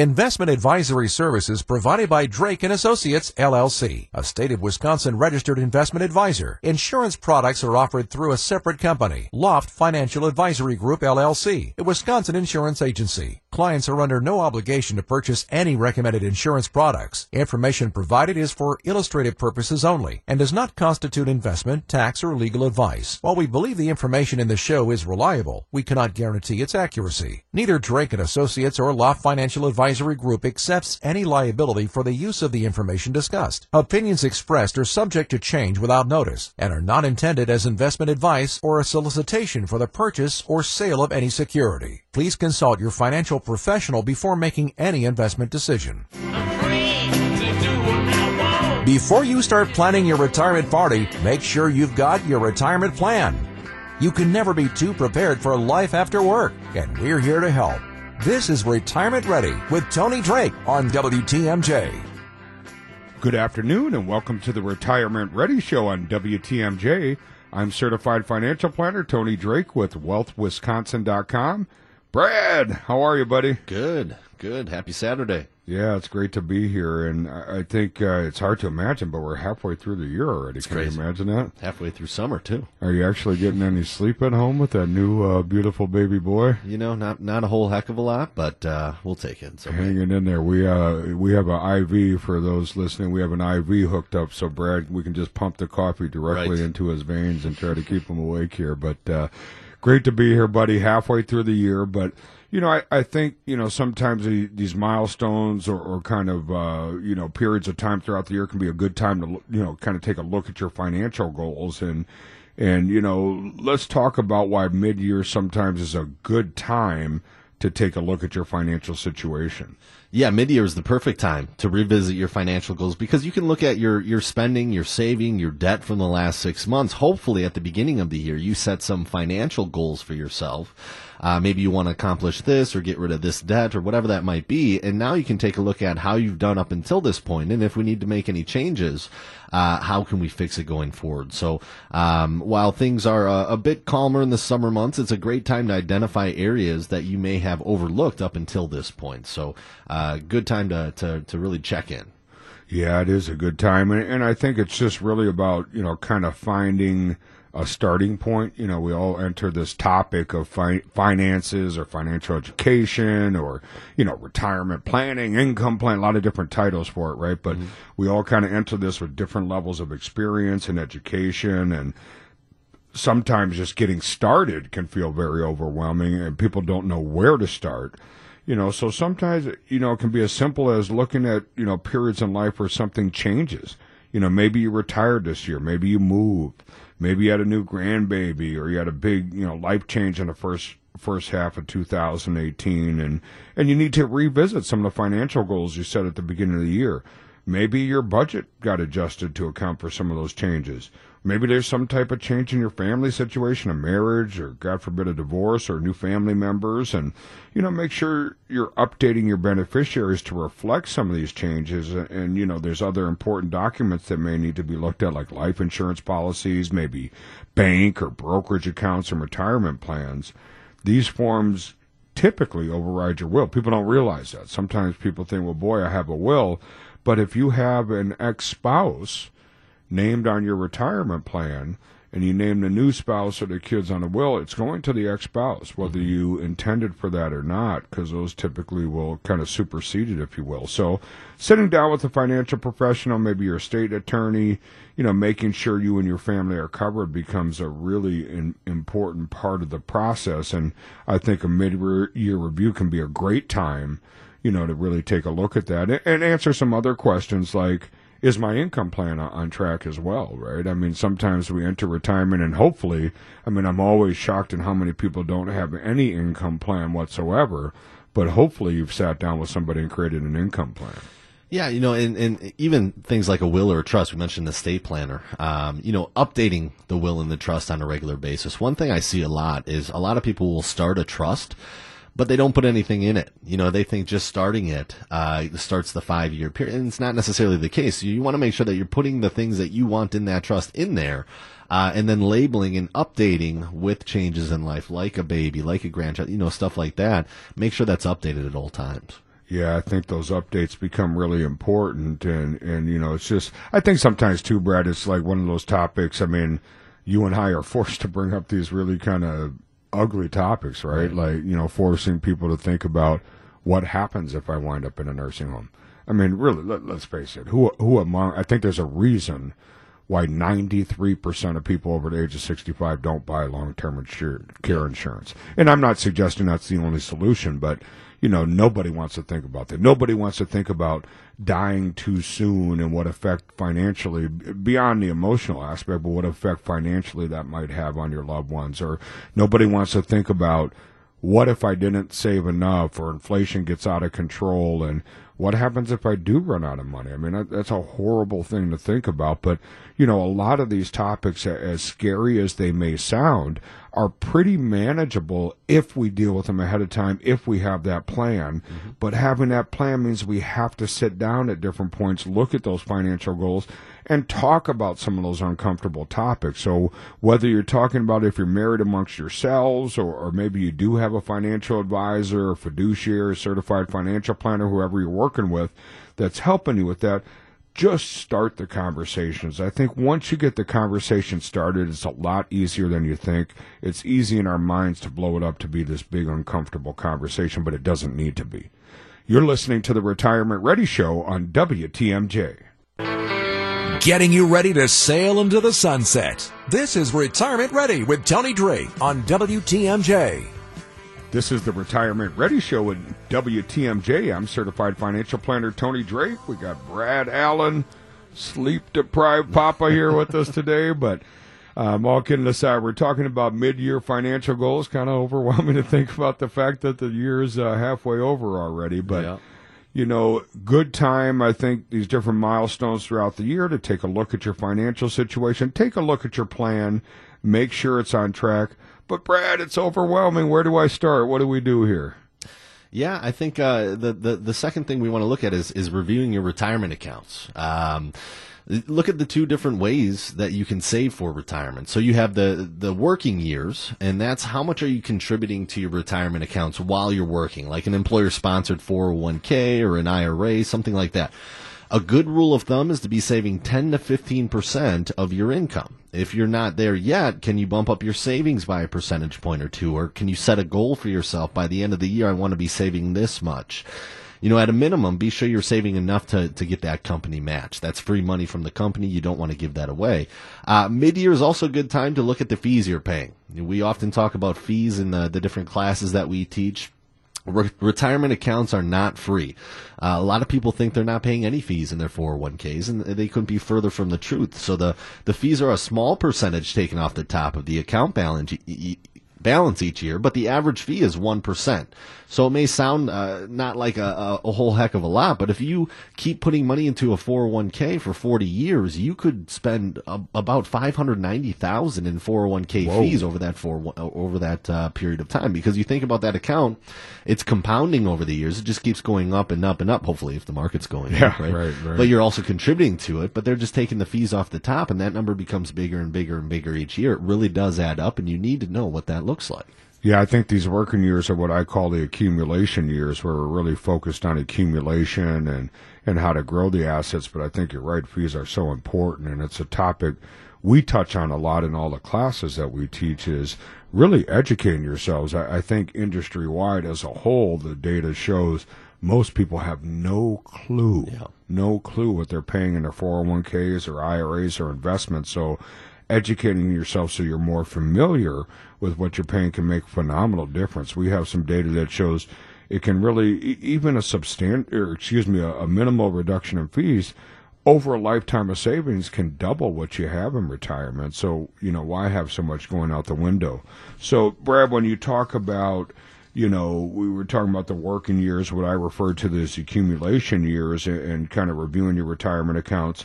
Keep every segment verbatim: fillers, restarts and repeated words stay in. Investment advisory services provided by Drake and Associates, L L C, a state of Wisconsin registered investment advisor. Insurance products are offered through a separate company, Loft Financial Advisory Group, L L C, a Wisconsin insurance agency. Clients are under no obligation to purchase any recommended insurance products. Information provided is for illustrative purposes only and does not constitute investment, tax, or legal advice. While we believe the information in the show is reliable, we cannot guarantee its accuracy. Neither Drake and Associates or Loft Financial Advisory Group accepts any liability for the use of the information discussed. Opinions expressed are subject to change without notice and are not intended as investment advice or a solicitation for the purchase or sale of any security. Please consult your financial professional before making any investment decision. Before you start planning your retirement party, make sure you've got your retirement plan. You can never be too prepared for life after work, and we're here to help. This is Retirement Ready with Tony Drake on W T M J. Good afternoon and welcome to the Retirement Ready Show on W T M J. I'm certified financial planner Tony Drake with wealth wisconsin dot com. Brad, how are you, buddy? Good, good. Happy Saturday. Yeah, it's great to be here, and I think uh, it's hard to imagine, but we're halfway through the year already. It's Can crazy. you imagine that? Halfway through summer, too. Are you actually getting any sleep at home with that new uh, beautiful baby boy? You know, not not a whole heck of a lot, but uh, we'll take it. So hanging we... in there. We uh we have an I V for those listening. We have an I V hooked up, so Brad, we can just pump the coffee directly right. into his veins and try to keep him awake here, but... Uh, Great to be here, buddy, halfway through the year. But, you know, I, I think, you know, sometimes these milestones or, or kind of, uh, you know, periods of time throughout the year can be a good time to, you know, kind of take a look at your financial goals. And, and you know, let's talk about why mid-year sometimes is a good time to take a look at your financial situation. Yeah, mid-year is the perfect time to revisit your financial goals because you can look at your, your spending, your saving, your debt from the last six months. Hopefully at the beginning of the year, you set some financial goals for yourself. Uh, maybe you want to accomplish this or get rid of this debt or whatever that might be. And now you can take a look at how you've done up until this point. And if we need to make any changes, uh, how can we fix it going forward? So um, while things are a, a bit calmer in the summer months, it's a great time to identify areas that you may have overlooked up until this point. So uh, Uh, good time to, to, to really check in. Yeah, it is a good time. And, and I think it's just really about, you know, kind of finding a starting point. You know, we all enter this topic of fi- finances or financial education or, you know, retirement planning, income plan, a lot of different titles for it, right? But mm-hmm. we all kind of enter this with different levels of experience and education, and sometimes just getting started can feel very overwhelming and people don't know where to start. You know, so sometimes, you know, it can be as simple as looking at, you know, periods in life where something changes. You know, maybe you retired this year. Maybe you moved. Maybe you had a new grandbaby or you had a big, you know, life change in the first first half of two thousand eighteen. And, and you need to revisit some of the financial goals you set at the beginning of the year. Maybe your budget got adjusted to account for some of those changes. Maybe there's some type of change in your family situation, a marriage, or God forbid, a divorce, or new family members. And, you know, make sure you're updating your beneficiaries to reflect some of these changes. And, you know, there's other important documents that may need to be looked at, like life insurance policies, maybe bank or brokerage accounts and retirement plans. These forms typically override your will. People don't realize that. Sometimes people think, well, boy, I have a will. But if you have an ex-spouse named on your retirement plan, and you name the new spouse or the kids on the will, it's going to the ex-spouse, whether you intended for that or not, because those typically will kind of supersede it, if you will. So sitting down with a financial professional, maybe your state attorney, you know, making sure you and your family are covered becomes a really in, important part of the process. And I think a mid-year review can be a great time, you know, to really take a look at that and, and answer some other questions like, is my income plan on track as well, right? I mean, sometimes we enter retirement and hopefully, I mean, I'm always shocked at how many people don't have any income plan whatsoever, but hopefully you've sat down with somebody and created an income plan. Yeah, you know, and, and even things like a will or a trust, we mentioned the estate planner, um, you know, updating the will and the trust on a regular basis. One thing I see a lot is a lot of people will start a trust, but they don't put anything in it. You know, they think just starting it uh, starts the five-year period. And it's not necessarily the case. You want to make sure that you're putting the things that you want in that trust in there uh, and then labeling and updating with changes in life, like a baby, like a grandchild, you know, stuff like that. Make sure that's updated at all times. Yeah, I think those updates become really important. And, and, you know, it's just, I think sometimes too, Brad, it's like one of those topics. I mean, you and I are forced to bring up these really kind of ugly topics, right? Like, you know, forcing people to think about what happens if I wind up in a nursing home. I mean, really, let, let's face it. Who, who among, I think there's a reason why ninety-three percent of people over the age of sixty-five don't buy long-term insur- care insurance. And I'm not suggesting that's the only solution, but, you know, nobody wants to think about that. Nobody wants to think about dying too soon and what effect financially, beyond the emotional aspect, but what effect financially that might have on your loved ones. Or nobody wants to think about, what if I didn't save enough or inflation gets out of control, and what happens if I do run out of money? I mean, that's a horrible thing to think about. But, you know, a lot of these topics, as scary as they may sound, are pretty manageable if we deal with them ahead of time, if we have that plan. Mm-hmm. But having that plan means we have to sit down at different points, look at those financial goals, and talk about some of those uncomfortable topics. So whether you're talking about if you're married amongst yourselves, or, or maybe you do have a financial advisor or fiduciary, certified financial planner, whoever you're working with that's helping you with that, just start the conversations. I think once you get the conversation started, it's a lot easier than you think. It's easy in our minds to blow it up to be this big, uncomfortable conversation, but it doesn't need to be. You're listening to the Retirement Ready Show on W T M J. Getting you ready to sail into the sunset. This is Retirement Ready with Tony Drake on W T M J. This is the Retirement Ready Show at W T M J. I'm certified financial planner Tony Drake. We got Brad Allen, sleep-deprived Papa, here with us today. But um, all kidding aside, we're talking about mid-year financial goals. Kind of overwhelming to think about the fact that the year's uh, halfway over already, but. Yeah. You know, good time, I think, these different milestones throughout the year to take a look at your financial situation, take a look at your plan, make sure it's on track. But, Brad, it's overwhelming. Where do I start? What do we do here? Yeah, I think uh, the, the, the second thing we want to look at is, is reviewing your retirement accounts. Um, look at the two different ways that you can save for retirement. So you have the, the working years, and that's how much are you contributing to your retirement accounts while you're working, like an employer-sponsored four oh one K or an I R A, something like that. A good rule of thumb is to be saving ten to fifteen percent of your income. If you're not there yet, can you bump up your savings by a percentage point or two, or can you set a goal for yourself by the end of the year? I want to be saving this much. You know, at a minimum, be sure you're saving enough to, to get that company match. That's free money from the company. You don't want to give that away. Uh, mid-year is also a good time to look at the fees you're paying. We often talk about fees in the, the different classes that we teach. Re- retirement accounts are not free. Uh, a lot of people think they're not paying any fees in their four oh one Ks, and they couldn't be further from the truth. So the, the fees are a small percentage taken off the top of the account balance. E- balance each year, but the average fee is one percent. So it may sound uh, not like a, a whole heck of a lot, but if you keep putting money into a four oh one K for forty years, you could spend a, about five hundred ninety thousand dollars in four oh one K Whoa. fees over that four, over that uh, period of time, because you think about that account, it's compounding over the years. It just keeps going up and up and up, hopefully, if the market's going yeah, up, right? Right, right? But you're also contributing to it, but they're just taking the fees off the top, and that number becomes bigger and bigger and bigger each year. It really does add up, and you need to know what that looks looks like. Yeah, I think these working years are what I call the accumulation years, where we're really focused on accumulation and, and how to grow the assets. But I think you're right, fees are so important, and it's a topic we touch on a lot in all the classes that we teach, is really educating yourselves. I, I think industry-wide as a whole, the data shows most people have no clue, yeah. no clue what they're paying in their four oh one Ks or I R As or investments. So educating yourself so you're more familiar with what you're paying can make a phenomenal difference. We have some data that shows it can really, even a substan- or excuse me, a, a minimal reduction in fees over a lifetime of savings can double what you have in retirement. So, you know, why have so much going out the window? So, Brad, when you talk about, you know, we were talking about the working years, what I refer to as accumulation years, and, and kind of reviewing your retirement accounts.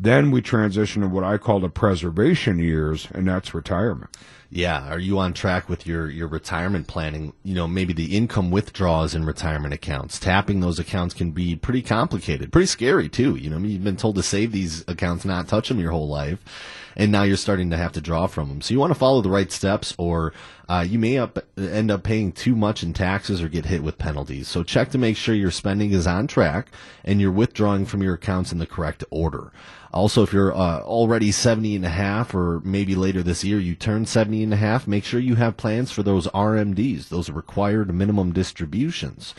Then we transition to what I call the preservation years, and that's retirement. Yeah. Are you on track with your, your retirement planning? You know, maybe the income withdrawals in retirement accounts. Tapping those accounts can be pretty complicated, pretty scary too. You know, you've been told to save these accounts, not touch them your whole life. and now you're starting to have to draw from them. So you want to follow the right steps, or uh, you may up, end up paying too much in taxes or get hit with penalties. So check to make sure your spending is on track and you're withdrawing from your accounts in the correct order. Also, if you're uh, already seventy and a half, or maybe later this year you turn seventy and a half, make sure you have plans for those R M Ds, those required minimum distributions.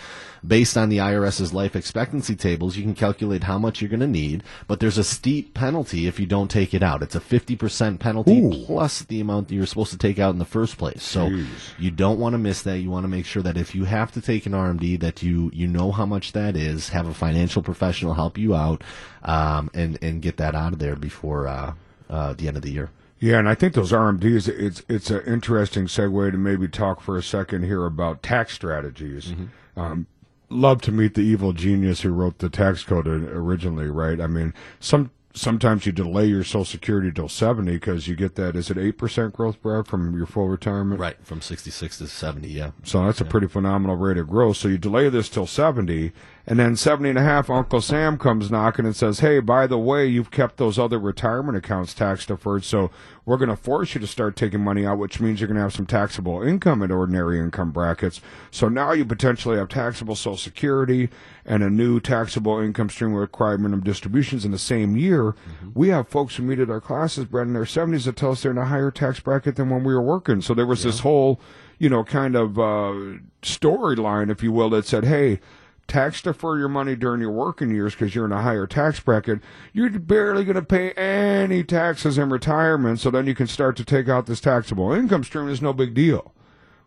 Based on the IRS's life expectancy tables, you can calculate how much you're going to need, but there's a steep penalty if you don't take it out. It's a fifty percent penalty. Ooh. Plus the amount that you're supposed to take out in the first place. So Jeez. You don't want to miss that. You want to make sure that if you have to take an R M D, that you, you know how much that is, have a financial professional help you out, um, and, and get that that out of there before uh, uh, the end of the year. Yeah, and I think those R M Ds, it's it's an interesting segue to maybe talk for a second here about tax strategies. Mm-hmm. Um, love to meet the evil genius who wrote the tax code originally, right? I mean, some sometimes you delay your Social Security till seventy because you get that, is it eight percent growth, Brad, from your full retirement? Right, from sixty-six to seventy, yeah. So that's yeah. a pretty phenomenal rate of growth. So you delay this till seventy, and then seventy and a half, Uncle Sam comes knocking and says, hey, by the way, you've kept those other retirement accounts tax deferred, so we're going to force you to start taking money out, which means you're going to have some taxable income in ordinary income brackets. So now you potentially have taxable Social Security and a new taxable income stream requirement of distributions in the same year. Mm-hmm. We have folks who meet at our classes, Brad, in their seventies that tell us they're in a higher tax bracket than when we were working. So there was yeah. this whole, you know, kind of uh, storyline, if you will, that said, hey, tax defer your money during your working years because you're in a higher tax bracket. You're barely going to pay any taxes in retirement, so then you can start to take out this taxable income stream. It's no big deal.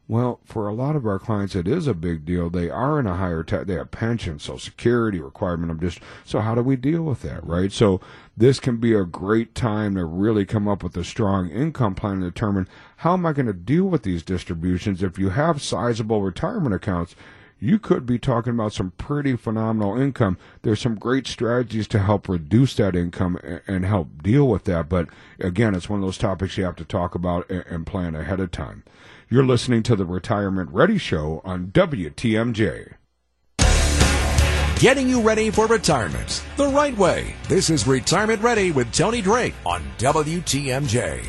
Well, for a lot of our clients, it is a big deal. They are in a higher tax. They have pension, Social Security requirement of just. So how do we deal with that, right? So this can be a great time to really come up with a strong income plan and determine how am I going to deal with these distributions. If you have sizable retirement accounts, you could be talking about some pretty phenomenal income. There's some great strategies to help reduce that income and help deal with that. But again, it's one of those topics you have to talk about and plan ahead of time. You're listening to the Retirement Ready Show on W T M J. Getting you ready for retirement the right way. This is Retirement Ready with Tony Drake on W T M J.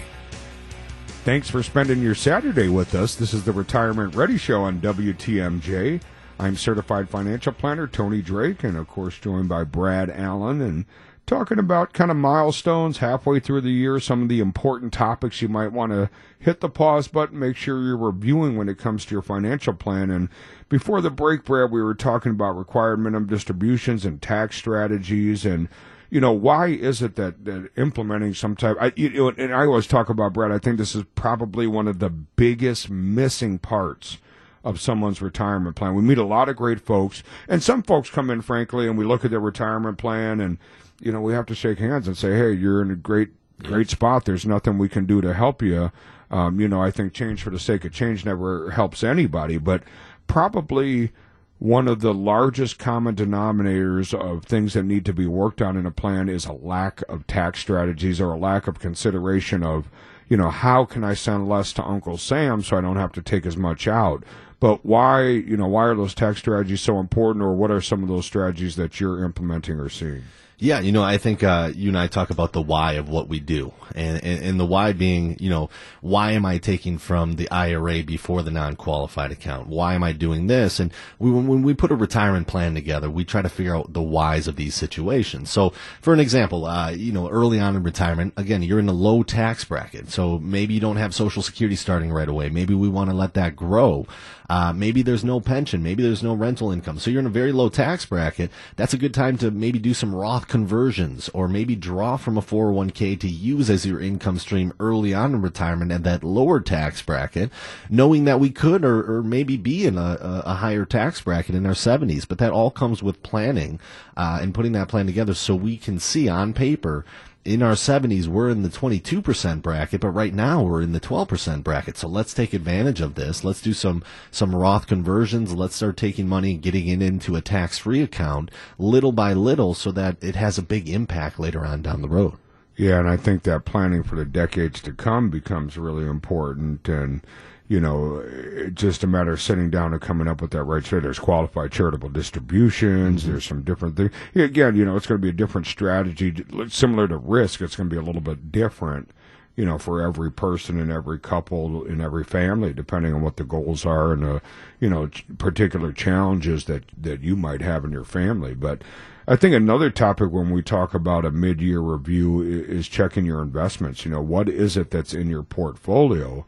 Thanks for spending your Saturday with us. This is the Retirement Ready Show on W T M J. I'm certified financial planner Tony Drake, and of course joined by Brad Allen, and talking about kind of milestones halfway through the year, some of the important topics you might want to hit the pause button, make sure you're reviewing when it comes to your financial plan. And before the break, Brad, we were talking about required minimum distributions and tax strategies, and you know, why is it that, that implementing some type, I, you know, and I always talk about, Brad, I think this is probably one of the biggest missing parts of someone's retirement plan. We meet a lot of great folks, and some folks come in, frankly, and we look at their retirement plan, and, you know, we have to shake hands and say, hey, you're in a great, great spot. There's nothing we can do to help you. Um, you know, I think change for the sake of change never helps anybody, but probably one of the largest common denominators of things that need to be worked on in a plan is a lack of tax strategies or a lack of consideration of, you know, how can I send less to Uncle Sam so I don't have to take as much out? But why, you know, why are those tax strategies so important, or what are some of those strategies that you're implementing or seeing? Yeah, you know, I think uh you and I talk about the why of what we do, and, and and the why being, you know, why am I taking from the I R A before the non-qualified account? Why am I doing this? And we, when we put a retirement plan together, we try to figure out the whys of these situations. So, for an example, uh you know, early on in retirement, again, you're in a low tax bracket, so maybe you don't have Social Security starting right away. Maybe we want to let that grow. Uh, maybe there's no pension. Maybe there's no rental income. So you're in a very low tax bracket. That's a good time to maybe do some Roth conversions, or maybe draw from a four oh one K to use as your income stream early on in retirement at that lower tax bracket, knowing that we could or, or maybe be in a, a higher tax bracket in our seventies. But that all comes with planning uh, and putting that plan together so we can see on paper, in our seventies, we're in the twenty-two percent bracket, but right now we're in the twelve percent bracket. So let's take advantage of this. Let's do some, some Roth conversions. Let's start taking money and getting it into a tax-free account little by little so that it has a big impact later on down the road. Yeah, and I think that planning for the decades to come becomes really important. And, you know, it's just a matter of sitting down and coming up with that right strategy. There's qualified charitable distributions. Mm-hmm. There's some different things. Again, you know, it's going to be a different strategy, similar to risk. It's going to be a little bit different. you know, for every person and every couple and every family, depending on what the goals are and, uh, you know, particular challenges that, that you might have in your family. But I think another topic when we talk about a mid-year review is checking your investments. You know, what is it that's in your portfolio?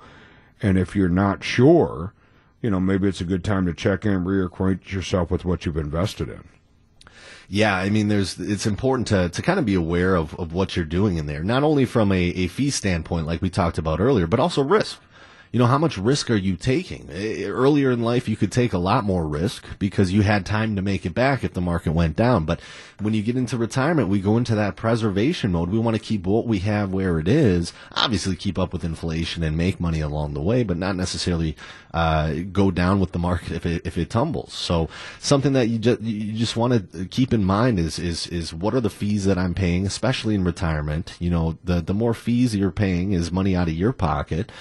And if you're not sure, you know, maybe it's a good time to check in, reacquaint yourself with what you've invested in. Yeah, I mean, there's it's important to, to kind of be aware of, of what you're doing in there, not only from a, a fee standpoint like we talked about earlier, but also risk. You know, how much risk are you taking? Earlier in life, you could take a lot more risk because you had time to make it back if the market went down. But when you get into retirement, we go into that preservation mode. We want to keep what we have where it is, obviously keep up with inflation and make money along the way, but not necessarily uh, go down with the market if it, if it tumbles. So something that you just, you just want to keep in mind is, is, is what are the fees that I'm paying, especially in retirement? You know, the, the more fees you're paying is money out of your pocket.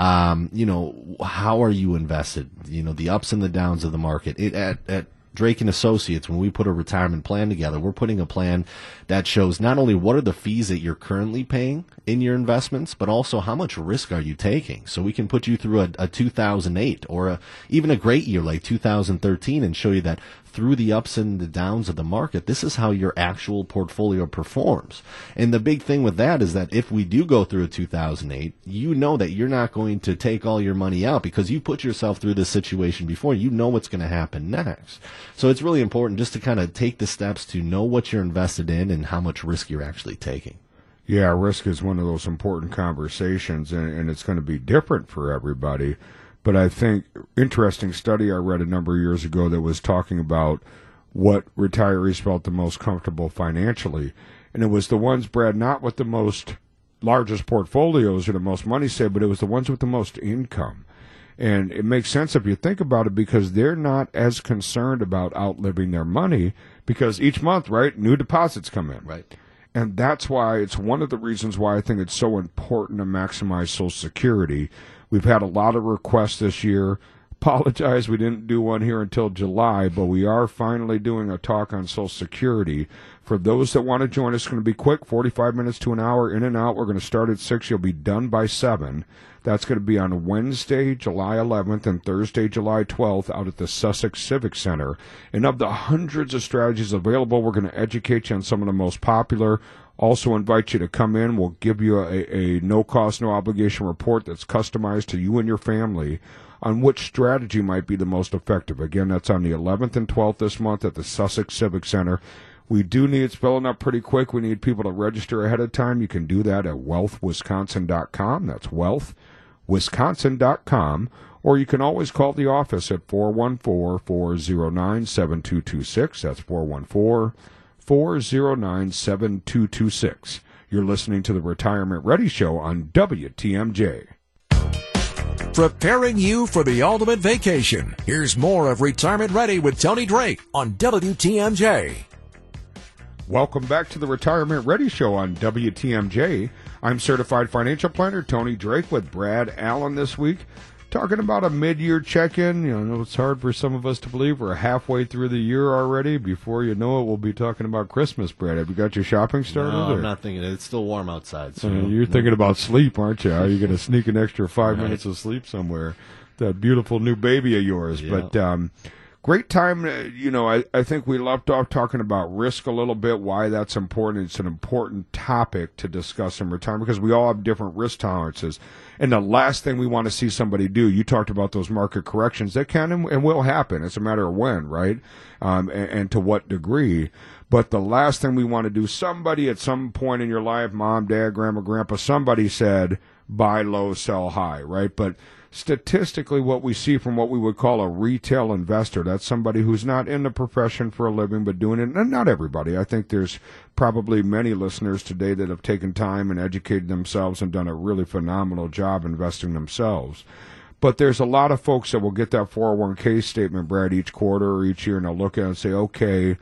Um, you know, how are you invested? You know, the ups and the downs of the market. It, at, at Drake and Associates, when we put a retirement plan together, we're putting a plan that shows not only what are the fees that you're currently paying in your investments, but also how much risk are you taking? So we can put you through a, a two thousand eight or a, even a great year like two thousand thirteen and show you that through the ups and the downs of the market, this is how your actual portfolio performs. And the big thing with that is that if we do go through a two thousand eight, you know that you're not going to take all your money out because you put yourself through this situation before. You know what's going to happen next. So it's really important just to kind of take the steps to know what you're invested in and how much risk you're actually taking. Yeah, risk is one of those important conversations, and, and it's going to be different for everybody. But I think interesting study I read a number of years ago that was talking about what retirees felt the most comfortable financially. And it was the ones, Brad, not with the most largest portfolios or the most money saved, but it was the ones with the most income. And it makes sense if you think about it because they're not as concerned about outliving their money because each month, right, new deposits come in. Right. And that's why it's one of the reasons why I think it's so important to maximize Social Security. We've had a lot of requests this year. Apologize, we didn't do one here until July, but we are finally doing a talk on Social Security. For those that want to join us, it's going to be quick, forty-five minutes to an hour, in and out. We're going to start at six. You'll be done by seven. That's going to be on Wednesday, July eleventh, and Thursday, July twelfth, out at the Sussex Civic Center. And of the hundreds of strategies available, we're going to educate you on some of the most popular. Also invite you to come in. We'll give you a, a no-cost, no-obligation report that's customized to you and your family on which strategy might be the most effective. Again, that's on the eleventh and twelfth this month at the Sussex Civic Center. We do need, it's filling up pretty quick. We need people to register ahead of time. You can do that at wealth wisconsin dot com. That's wealth wisconsin dot com. Or you can always call the office at four one four, four zero nine, seven two two six. That's four one four, four zero nine, seven two two six. You're listening to the Retirement Ready Show on W T M J. Preparing you for the ultimate vacation. Here's more of Retirement Ready with Tony Drake on W T M J. Welcome back to the Retirement Ready Show on W T M J. I'm certified financial planner Tony Drake with Brad Allen this week, talking about a mid-year check-in. You know, it's hard for some of us to believe we're halfway through the year already. Before you know it, we'll be talking about Christmas, Brad. Have you got your shopping started? No, I'm or? not thinking. It's still warm outside. So uh, you're no. thinking about sleep, aren't you? Are you going to sneak an extra five right. minutes of sleep somewhere? That beautiful new baby of yours. Yeah. But um, great time. You know, I, I think we left off talking about risk a little bit, why that's important. It's an important topic to discuss in retirement because we all have different risk tolerances. And the last thing we want to see somebody do, you talked about those market corrections. They can and will happen. It's a matter of when, right? Um, and, and to what degree. But the last thing we want to do, somebody at some point in your life, mom, dad, grandma, grandpa, somebody said, buy low, sell high, right? But statistically, what we see from what we would call a retail investor, that's somebody who's not in the profession for a living, but doing it. And not everybody. I think there's probably many listeners today that have taken time and educated themselves and done a really phenomenal job investing themselves. But there's a lot of folks that will get that four oh one K statement, Brad, each quarter or each year, and they'll look at it and say, okay,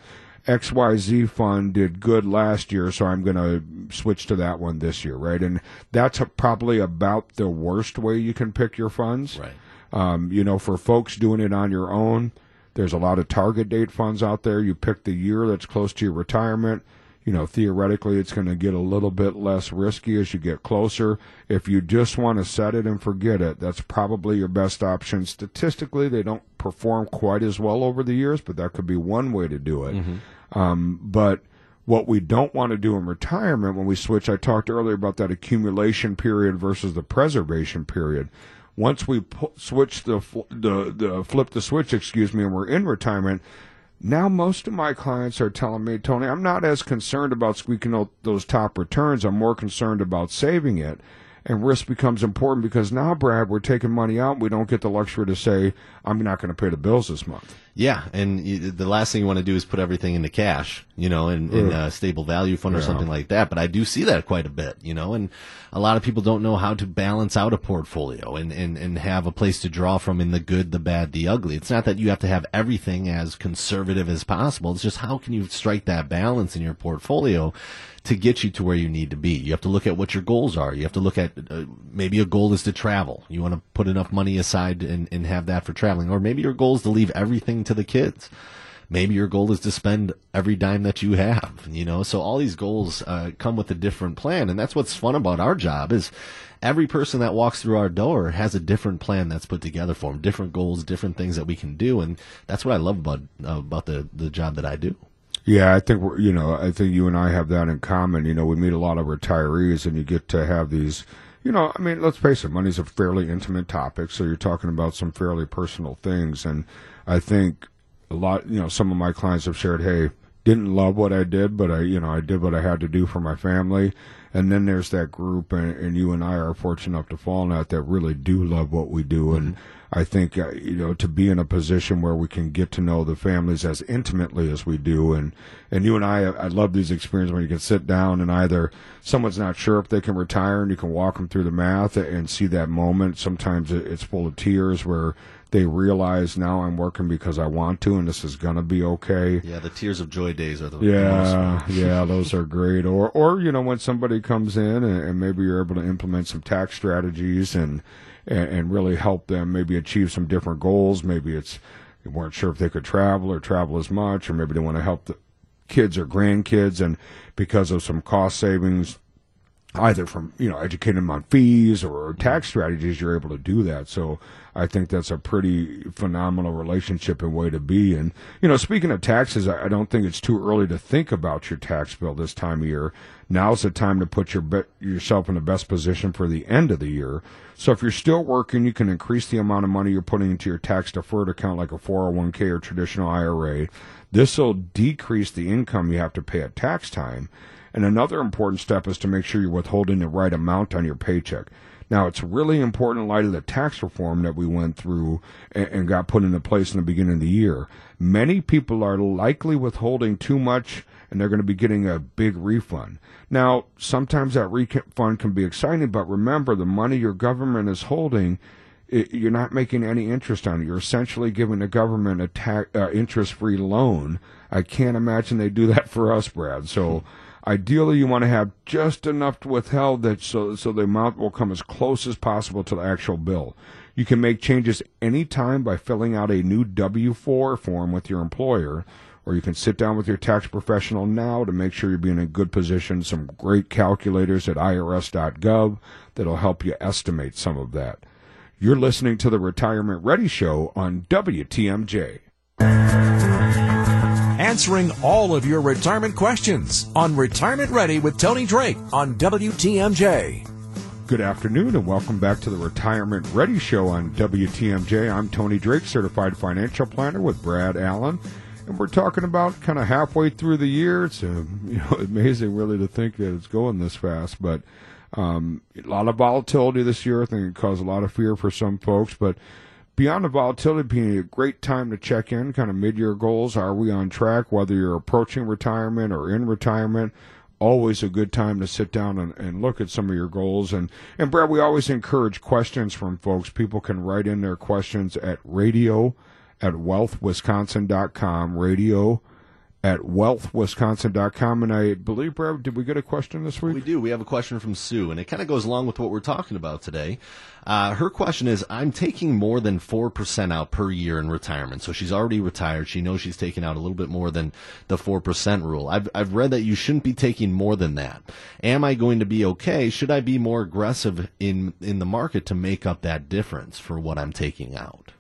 X Y Z fund did good last year, so I'm going to switch to that one this year, right? And that's a, probably about the worst way you can pick your funds. Right. Um, you know, for folks doing it on your own, there's a lot of target date funds out there. You pick the year that's close to your retirement. you know, theoretically it's going to get a little bit less risky as you get closer. If you just want to set it and forget it, that's probably your best option. Statistically, they don't perform quite as well over the years, but that could be one way to do it. Mm-hmm. Um, but what we don't want to do in retirement when we switch, I talked earlier about that accumulation period versus the preservation period. Once we pu- switch the, the, the flip the switch, excuse me, and we're in retirement, now most of my clients are telling me, Tony, I'm not as concerned about squeaking out those top returns. I'm more concerned about saving it. And risk becomes important because now, Brad, we're taking money out. We don't get the luxury to say, I'm not going to pay the bills this month. Yeah, and you, the last thing you want to do is put everything into cash, you know, in, in a stable value fund or yeah. something like that. But I do see that quite a bit, you know, and a lot of people don't know how to balance out a portfolio and, and, and have a place to draw from in the good, the bad, the ugly. It's not that you have to have everything as conservative as possible. It's just how can you strike that balance in your portfolio to get you to where you need to be. You have to look at what your goals are. You have to look at uh, maybe a goal is to travel. You want to put enough money aside and, and have that for traveling. Or maybe your goal is to leave everything to the kids. Maybe your goal is to spend every dime that you have, you know. So all these goals uh, come with a different plan. And that's what's fun about our job is every person that walks through our door has a different plan that's put together for them, different goals, different things that we can do. And that's what I love about, uh, about the, the job that I do. Yeah, I think we're, you know, I think you and I have that in common. You know, we meet a lot of retirees, and you get to have these, you know, I mean, let's face it, money's a fairly intimate topic, so you're talking about some fairly personal things. And I think a lot, you know, some of my clients have shared, hey, didn't love what I did, but I, you know, I did what I had to do for my family. And then there's that group, and, and you and I are fortunate enough to fall in that that really do love what we do. Mm-hmm. And I think, uh, you know, to be in a position where we can get to know the families as intimately as we do. And, and you and I, I love these experiences where you can sit down and either someone's not sure if they can retire and you can walk them through the math and see that moment. Sometimes it's full of tears where they realize now I'm working because I want to and this is going to be okay. Yeah, the tears of joy days are the yeah, most. Yeah, those are great. Or, or you know, when somebody comes in and, and maybe you're able to implement some tax strategies and, and really help them maybe achieve some different goals. Maybe it's they weren't sure if they could travel or travel as much, or maybe they want to help the kids or grandkids, and because of some cost savings, either from, you know, educating them on fees or tax strategies, you're able to do that. So I think that's a pretty phenomenal relationship and way to be. And, you know, speaking of taxes, I don't think it's too early to think about your tax bill this time of year. Now's the time to put your be- yourself in the best position for the end of the year. So if you're still working, you can increase the amount of money you're putting into your tax-deferred account like a four oh one k or traditional I R A. This will decrease the income you have to pay at tax time. And another important step is to make sure you're withholding the right amount on your paycheck. Now, it's really important in light of the tax reform that we went through and, and got put into place in the beginning of the year. Many people are likely withholding too much, and they're going to be getting a big refund. Now, sometimes that refund can be exciting, but remember, the money your government is holding, it, you're not making any interest on it. You're essentially giving the government a tax, uh, interest-free loan. I can't imagine they do that for us, Brad. So ideally, you want to have just enough withheld that so so the amount will come as close as possible to the actual bill. You can make changes anytime by filling out a new W four form with your employer, or you can sit down with your tax professional now to make sure you're being in a good position. Some great calculators at I R S dot gov that'll help you estimate some of that. You're listening to the Retirement Ready Show on W T M J. Answering all of your retirement questions on Retirement Ready with Tony Drake on W T M J. Good afternoon and welcome back to the Retirement Ready Show on W T M J. I'm Tony Drake, Certified Financial Planner with Brad Allen. And we're talking about kind of halfway through the year. It's uh, you know, amazing really to think that it's going this fast. But um, a lot of volatility this year. I think it caused a lot of fear for some folks. But beyond the volatility, being a great time to check in, kind of mid-year goals. Are we on track, whether you're approaching retirement or in retirement? Always a good time to sit down and, and look at some of your goals. And, and, Brad, we always encourage questions from folks. People can write in their questions at radio at wealth wisconsin dot com, radio at wealth wisconsin dot com. And I believe, Brad, did we get a question this week? We do. We have a question from Sue, and it kind of goes along with what we're talking about today. Uh, her question is, I'm taking more than four percent out per year in retirement. So she's already retired. She knows she's taking out a little bit more than the four percent rule. I've, I've read that you shouldn't be taking more than that. Am I going to be okay? Should I be more aggressive in, in the market to make up that difference for what I'm taking out?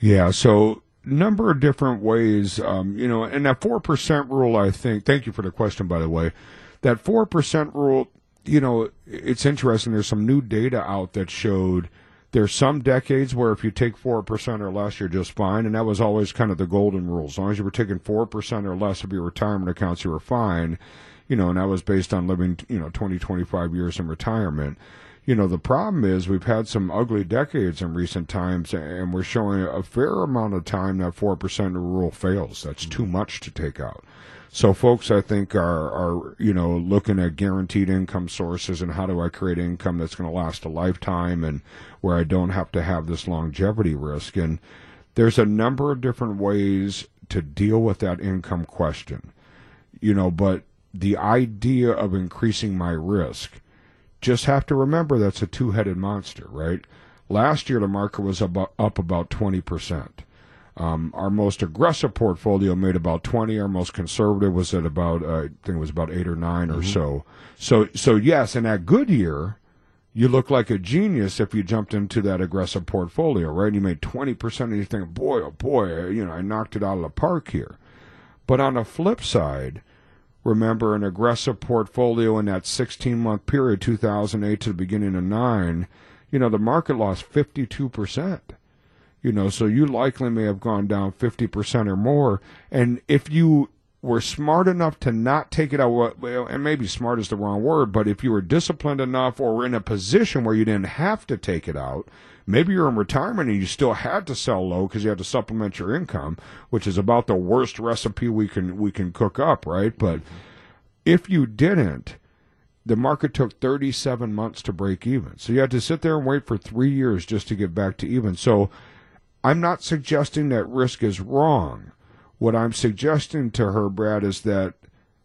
Yeah, so number of different ways, um, you know, and that four percent rule, I think, thank you for the question, by the way, that four percent rule, you know, it's interesting. There's some new data out that showed there's some decades where if you take four percent or less, you're just fine, and that was always kind of the golden rule. As long as you were taking four percent or less of your retirement accounts, you were fine, you know, and that was based on living, you know, twenty, twenty-five years in retirement. You know, the problem is we've had some ugly decades in recent times, and we're showing a fair amount of time that four percent rule fails. That's too much to take out. So folks, I think, are, are, you know, looking at guaranteed income sources and how do I create income that's going to last a lifetime and where I don't have to have this longevity risk. And there's a number of different ways to deal with that income question, you know, but the idea of increasing my risk, just have to remember that's a two-headed monster, right? Last year, the market was about, up about twenty percent. Um, our most aggressive portfolio made about twenty. Our most conservative was at about, uh, I think it was about eight or nine mm-hmm. or so. So, so yes, in that good year, you look like a genius if you jumped into that aggressive portfolio, right? You made twenty percent and you think, boy, oh boy, you know, I knocked it out of the park here. But on the flip side, remember, an aggressive portfolio in that sixteen-month period, two thousand eight to the beginning of nine, you know, the market lost fifty-two percent. You know, so you likely may have gone down fifty percent or more. And if you were smart enough to not take it out, and maybe smart is the wrong word, but if you were disciplined enough or were in a position where you didn't have to take it out, maybe you're in retirement and you still had to sell low because you had to supplement your income, which is about the worst recipe we can we can cook up, right? But if you didn't, the market took thirty-seven months to break even. So you had to sit there and wait for three years just to get back to even. So I'm not suggesting that risk is wrong. What I'm suggesting to her, Brad, is that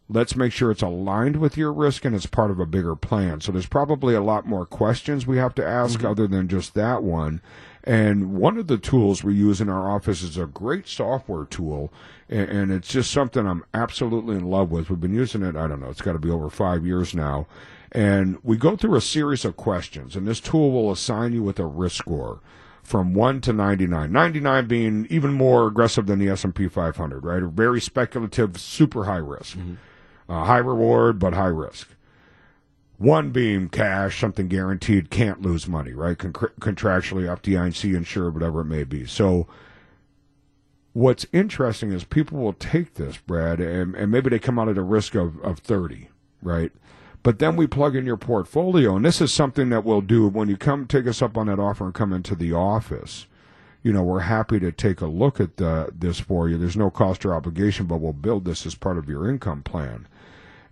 let's make sure it's aligned with your risk and it's part of a bigger plan. So there's probably a lot more questions we have to ask mm-hmm. other than just that one. And one of the tools we use in our office is a great software tool, and, and it's just something I'm absolutely in love with. We've been using it, I don't know, it's got to be over five years now. And we go through a series of questions, and this tool will assign you with a risk score from one to ninety-nine, ninety-nine being even more aggressive than the S and P five hundred, right? A very speculative, super high risk. Mm-hmm. Uh, high reward, but high risk. One being cash, something guaranteed, can't lose money, right? Con- contractually, F D I C insured, whatever it may be. So what's interesting is people will take this, Brad, and, and maybe they come out at a risk of, of thirty, right? But then we plug in your portfolio, and this is something that we'll do when you come take us up on that offer and come into the office. You know, we're happy to take a look at the, this for you. There's no cost or obligation, but we'll build this as part of your income plan.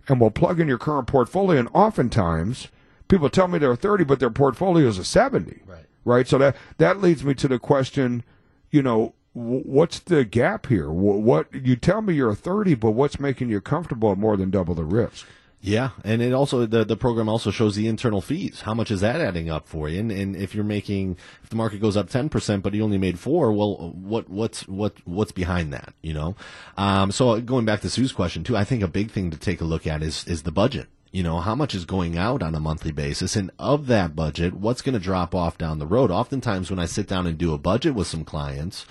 And we'll plug in your current portfolio, and oftentimes people tell me they're thirty, but their portfolio is a seventy, right? Right? So that, that leads me to the question, you know, w- what's the gap here? W- what you tell me you're a thirty, but what's making you comfortable at more than double the risk? Yeah, and it also the, the program also shows the internal fees. How much is that adding up for you? And, and if you're making, if the market goes up ten percent, but you only made four, well, what what's what what's behind that? You know, um, so going back to Sue's question too, I think a big thing to take a look at is is the budget. You know, how much is going out on a monthly basis, and of that budget, what's going to drop off down the road? Oftentimes, when I sit down and do a budget with some clients,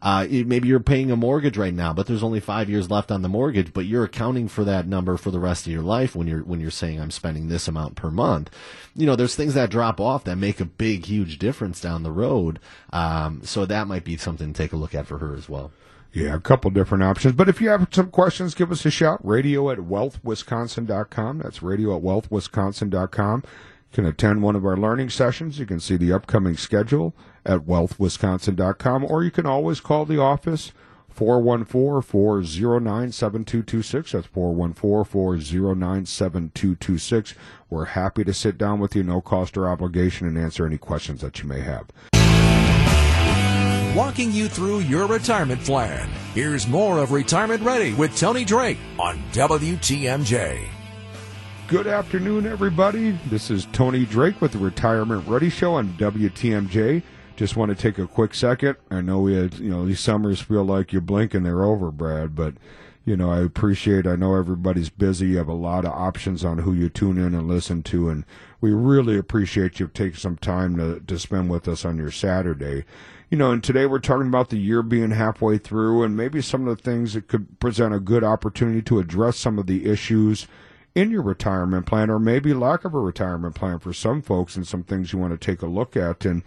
Uh, maybe you're paying a mortgage right now, but there's only five years left on the mortgage, but you're accounting for that number for the rest of your life when you're, when you're saying I'm spending this amount per month. You know, there's things that drop off that make a big, huge difference down the road. Um, so that might be something to take a look at for her as well. Yeah, a couple different options. But if you have some questions, give us a shout. Radio at wealth wisconsin dot com. That's radio at wealth wisconsin dot com. You can attend one of our learning sessions. You can see the upcoming schedule at wealth wisconsin dot com, or you can always call the office, four one four, four zero nine, seven two two six. That's four one four, four zero nine, seven two two six. We're happy to sit down with you, no cost or obligation, and answer any questions that you may have. Walking you through your retirement plan. Here's more of Retirement Ready with Tony Drake on W T M J. Good afternoon, everybody. This is Tony Drake with the Retirement Ready Show on W T M J. Just want to take a quick second. I know we had, you know, these summers feel like you're blinking, they're over, Brad, but you know, I appreciate, I know everybody's busy. You have a lot of options on who you tune in and listen to, and we really appreciate you taking some time to, to spend with us on your Saturday. You know, and today we're talking about the year being halfway through and maybe some of the things that could present a good opportunity to address some of the issues in your retirement plan, or maybe lack of a retirement plan for some folks, and some things you want to take a look at. And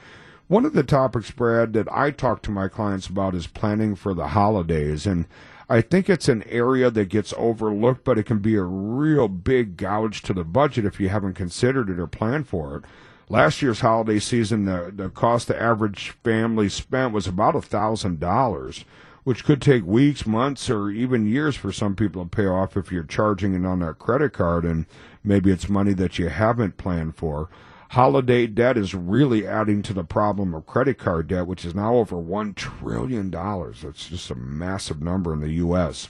one of the topics, Brad, that I talk to my clients about is planning for the holidays. And I think it's an area that gets overlooked, but it can be a real big gouge to the budget if you haven't considered it or planned for it. Last year's holiday season, the, the cost the average family spent was about one thousand dollars, which could take weeks, months, or even years for some people to pay off if you're charging it on that credit card, and maybe it's money that you haven't planned for. Holiday debt is really adding to the problem of credit card debt, which is now over one trillion dollars. That's just a massive number in the U S.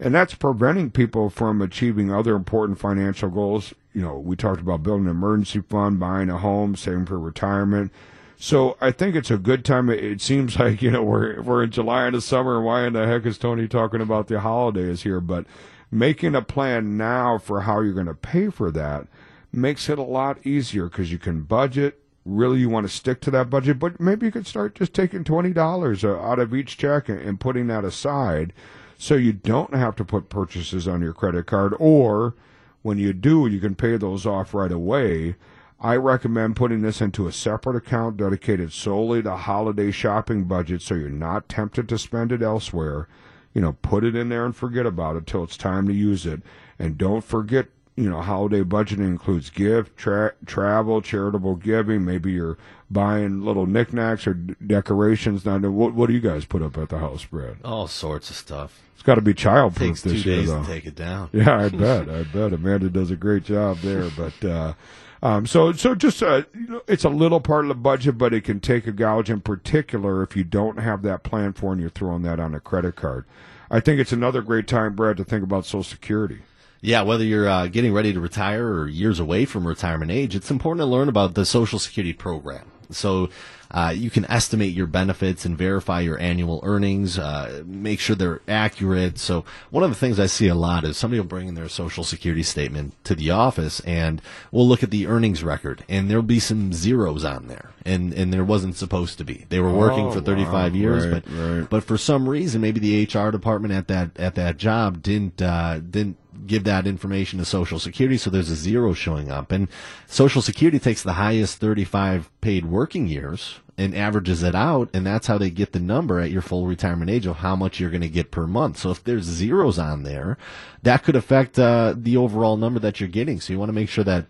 And that's preventing people from achieving other important financial goals. You know, we talked about building an emergency fund, buying a home, saving for retirement. So I think it's a good time. It seems like, you know, we're, we're in July and the summer. Why in the heck is Tony talking about the holidays here? But making a plan now for how you're going to pay for that makes it a lot easier, because you can budget. Really, you want to stick to that budget, but maybe you could start just taking twenty dollars out of each check and putting that aside, so you don't have to put purchases on your credit card, or when you do, you can pay those off right away. I recommend putting this into a separate account dedicated solely to holiday shopping budget, so you're not tempted to spend it elsewhere. You know, put it in there and forget about it till it's time to use it. And don't forget, you know, holiday budgeting includes gift, tra- travel, charitable giving. Maybe you're buying little knickknacks or d- decorations. Now, what, what do you guys put up at the house, Brad? All sorts of stuff. It's got to be childproof this year, though. It takes two days to take it down. Yeah, I bet. I bet. Amanda does a great job there. But uh, um, so, so just uh, you know, it's a little part of the budget, but it can take a gouge, in particular if you don't have that plan for, and you're throwing that on a credit card. I think it's another great time, Brad, to think about Social Security. Yeah, whether you're uh, getting ready to retire or years away from retirement age, it's important to learn about the Social Security program. So uh, you can estimate your benefits and verify your annual earnings, uh, make sure they're accurate. So one of the things I see a lot is somebody will bring in their Social Security statement to the office, and we'll look at the earnings record, and there'll be some zeros on there. And, and there wasn't supposed to be. They were working oh, for thirty-five wow. years, right, but right. but for some reason, maybe the H R department at that at that job didn't uh, didn't give that information to Social Security, so there's a zero showing up. And Social Security takes the highest thirty-five paid working years and averages it out, and that's how they get the number at your full retirement age of how much you're going to get per month. So if there's zeros on there, that could affect uh, the overall number that you're getting. So you want to make sure that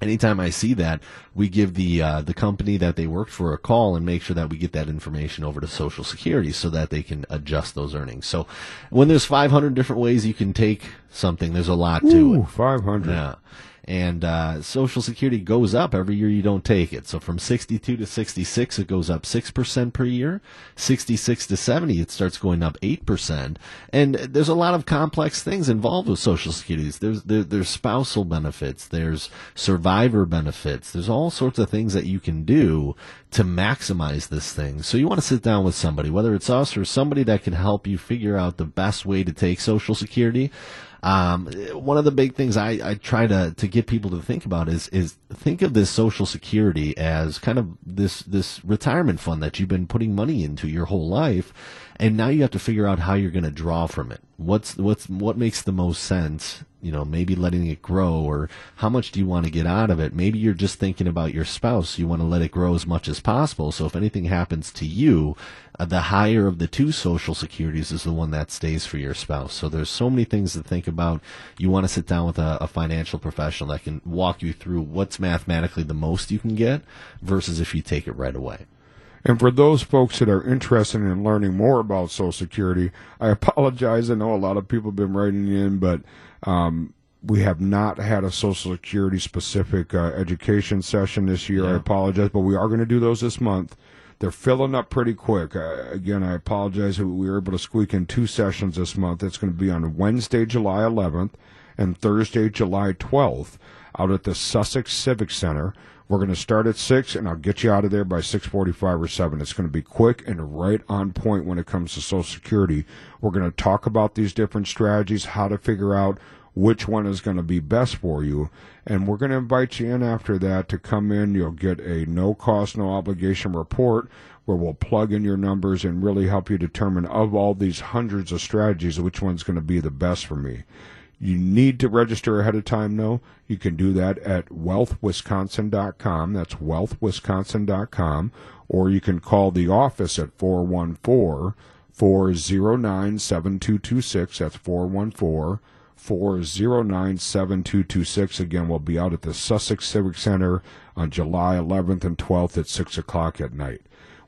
anytime I see that, we give the uh, the company that they worked for a call and make sure that we get that information over to Social Security so that they can adjust those earnings. So when there's five hundred different ways you can take something, there's a lot to Ooh, it. five hundred. Yeah. And uh, Social Security goes up every year you don't take it. So from sixty-two to sixty-six, it goes up six percent per year. sixty-six to seventy, it starts going up eight percent. And there's a lot of complex things involved with Social Security. There's, there, there's spousal benefits. There's survivor benefits. There's all sorts of things that you can do to maximize this thing. So you want to sit down with somebody, whether it's us or somebody that can help you figure out the best way to take Social Security. Um, one of the big things I, I try to, to get people to think about is, is think of this Social Security as kind of this, this retirement fund that you've been putting money into your whole life. And now you have to figure out how you're going to draw from it. What's, what's, what makes the most sense? You know, maybe letting it grow, or how much do you want to get out of it? Maybe you're just thinking about your spouse. You want to let it grow as much as possible. So if anything happens to you, uh, the higher of the two Social Securities is the one that stays for your spouse. So there's so many things to think about. You want to sit down with a, a financial professional that can walk you through what's mathematically the most you can get versus if you take it right away. And for those folks that are interested in learning more about Social Security, I apologize. I know a lot of people have been writing in, but um, we have not had a Social Security specific uh, education session this year. Yeah. I apologize, but we are going to do those this month. They're filling up pretty quick. Uh, again, I apologize. We were able to squeak in two sessions this month. It's going to be on Wednesday, July eleventh, and Thursday, July twelfth, out at the Sussex Civic Center. We're going to start at six, and I'll get you out of there by six forty-five or seven. It's going to be quick and right on point when it comes to Social Security. We're going to talk about these different strategies, how to figure out which one is going to be best for you, and we're going to invite you in after that to come in. You'll get a no-cost, no-obligation report where we'll plug in your numbers and really help you determine, of all these hundreds of strategies, which one's going to be the best for me. You need to register ahead of time, though. You can do that at wealth wisconsin dot com. That's wealth wisconsin dot com. Or you can call the office at four one four, four zero nine, seven two two six. That's four one four, four zero nine, seven two two six. Again, we'll be out at the Sussex Civic Center on July eleventh and twelfth at six o'clock at night.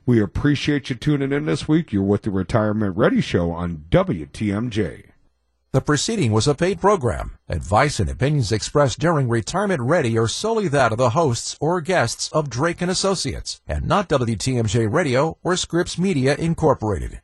We appreciate you tuning in this week. You're with the Retirement Ready Show on W T M J. The preceding was a paid program. Advice and opinions expressed during Retirement Ready are solely that of the hosts or guests of Drake and Associates, and not W T M J Radio or Scripps Media Incorporated.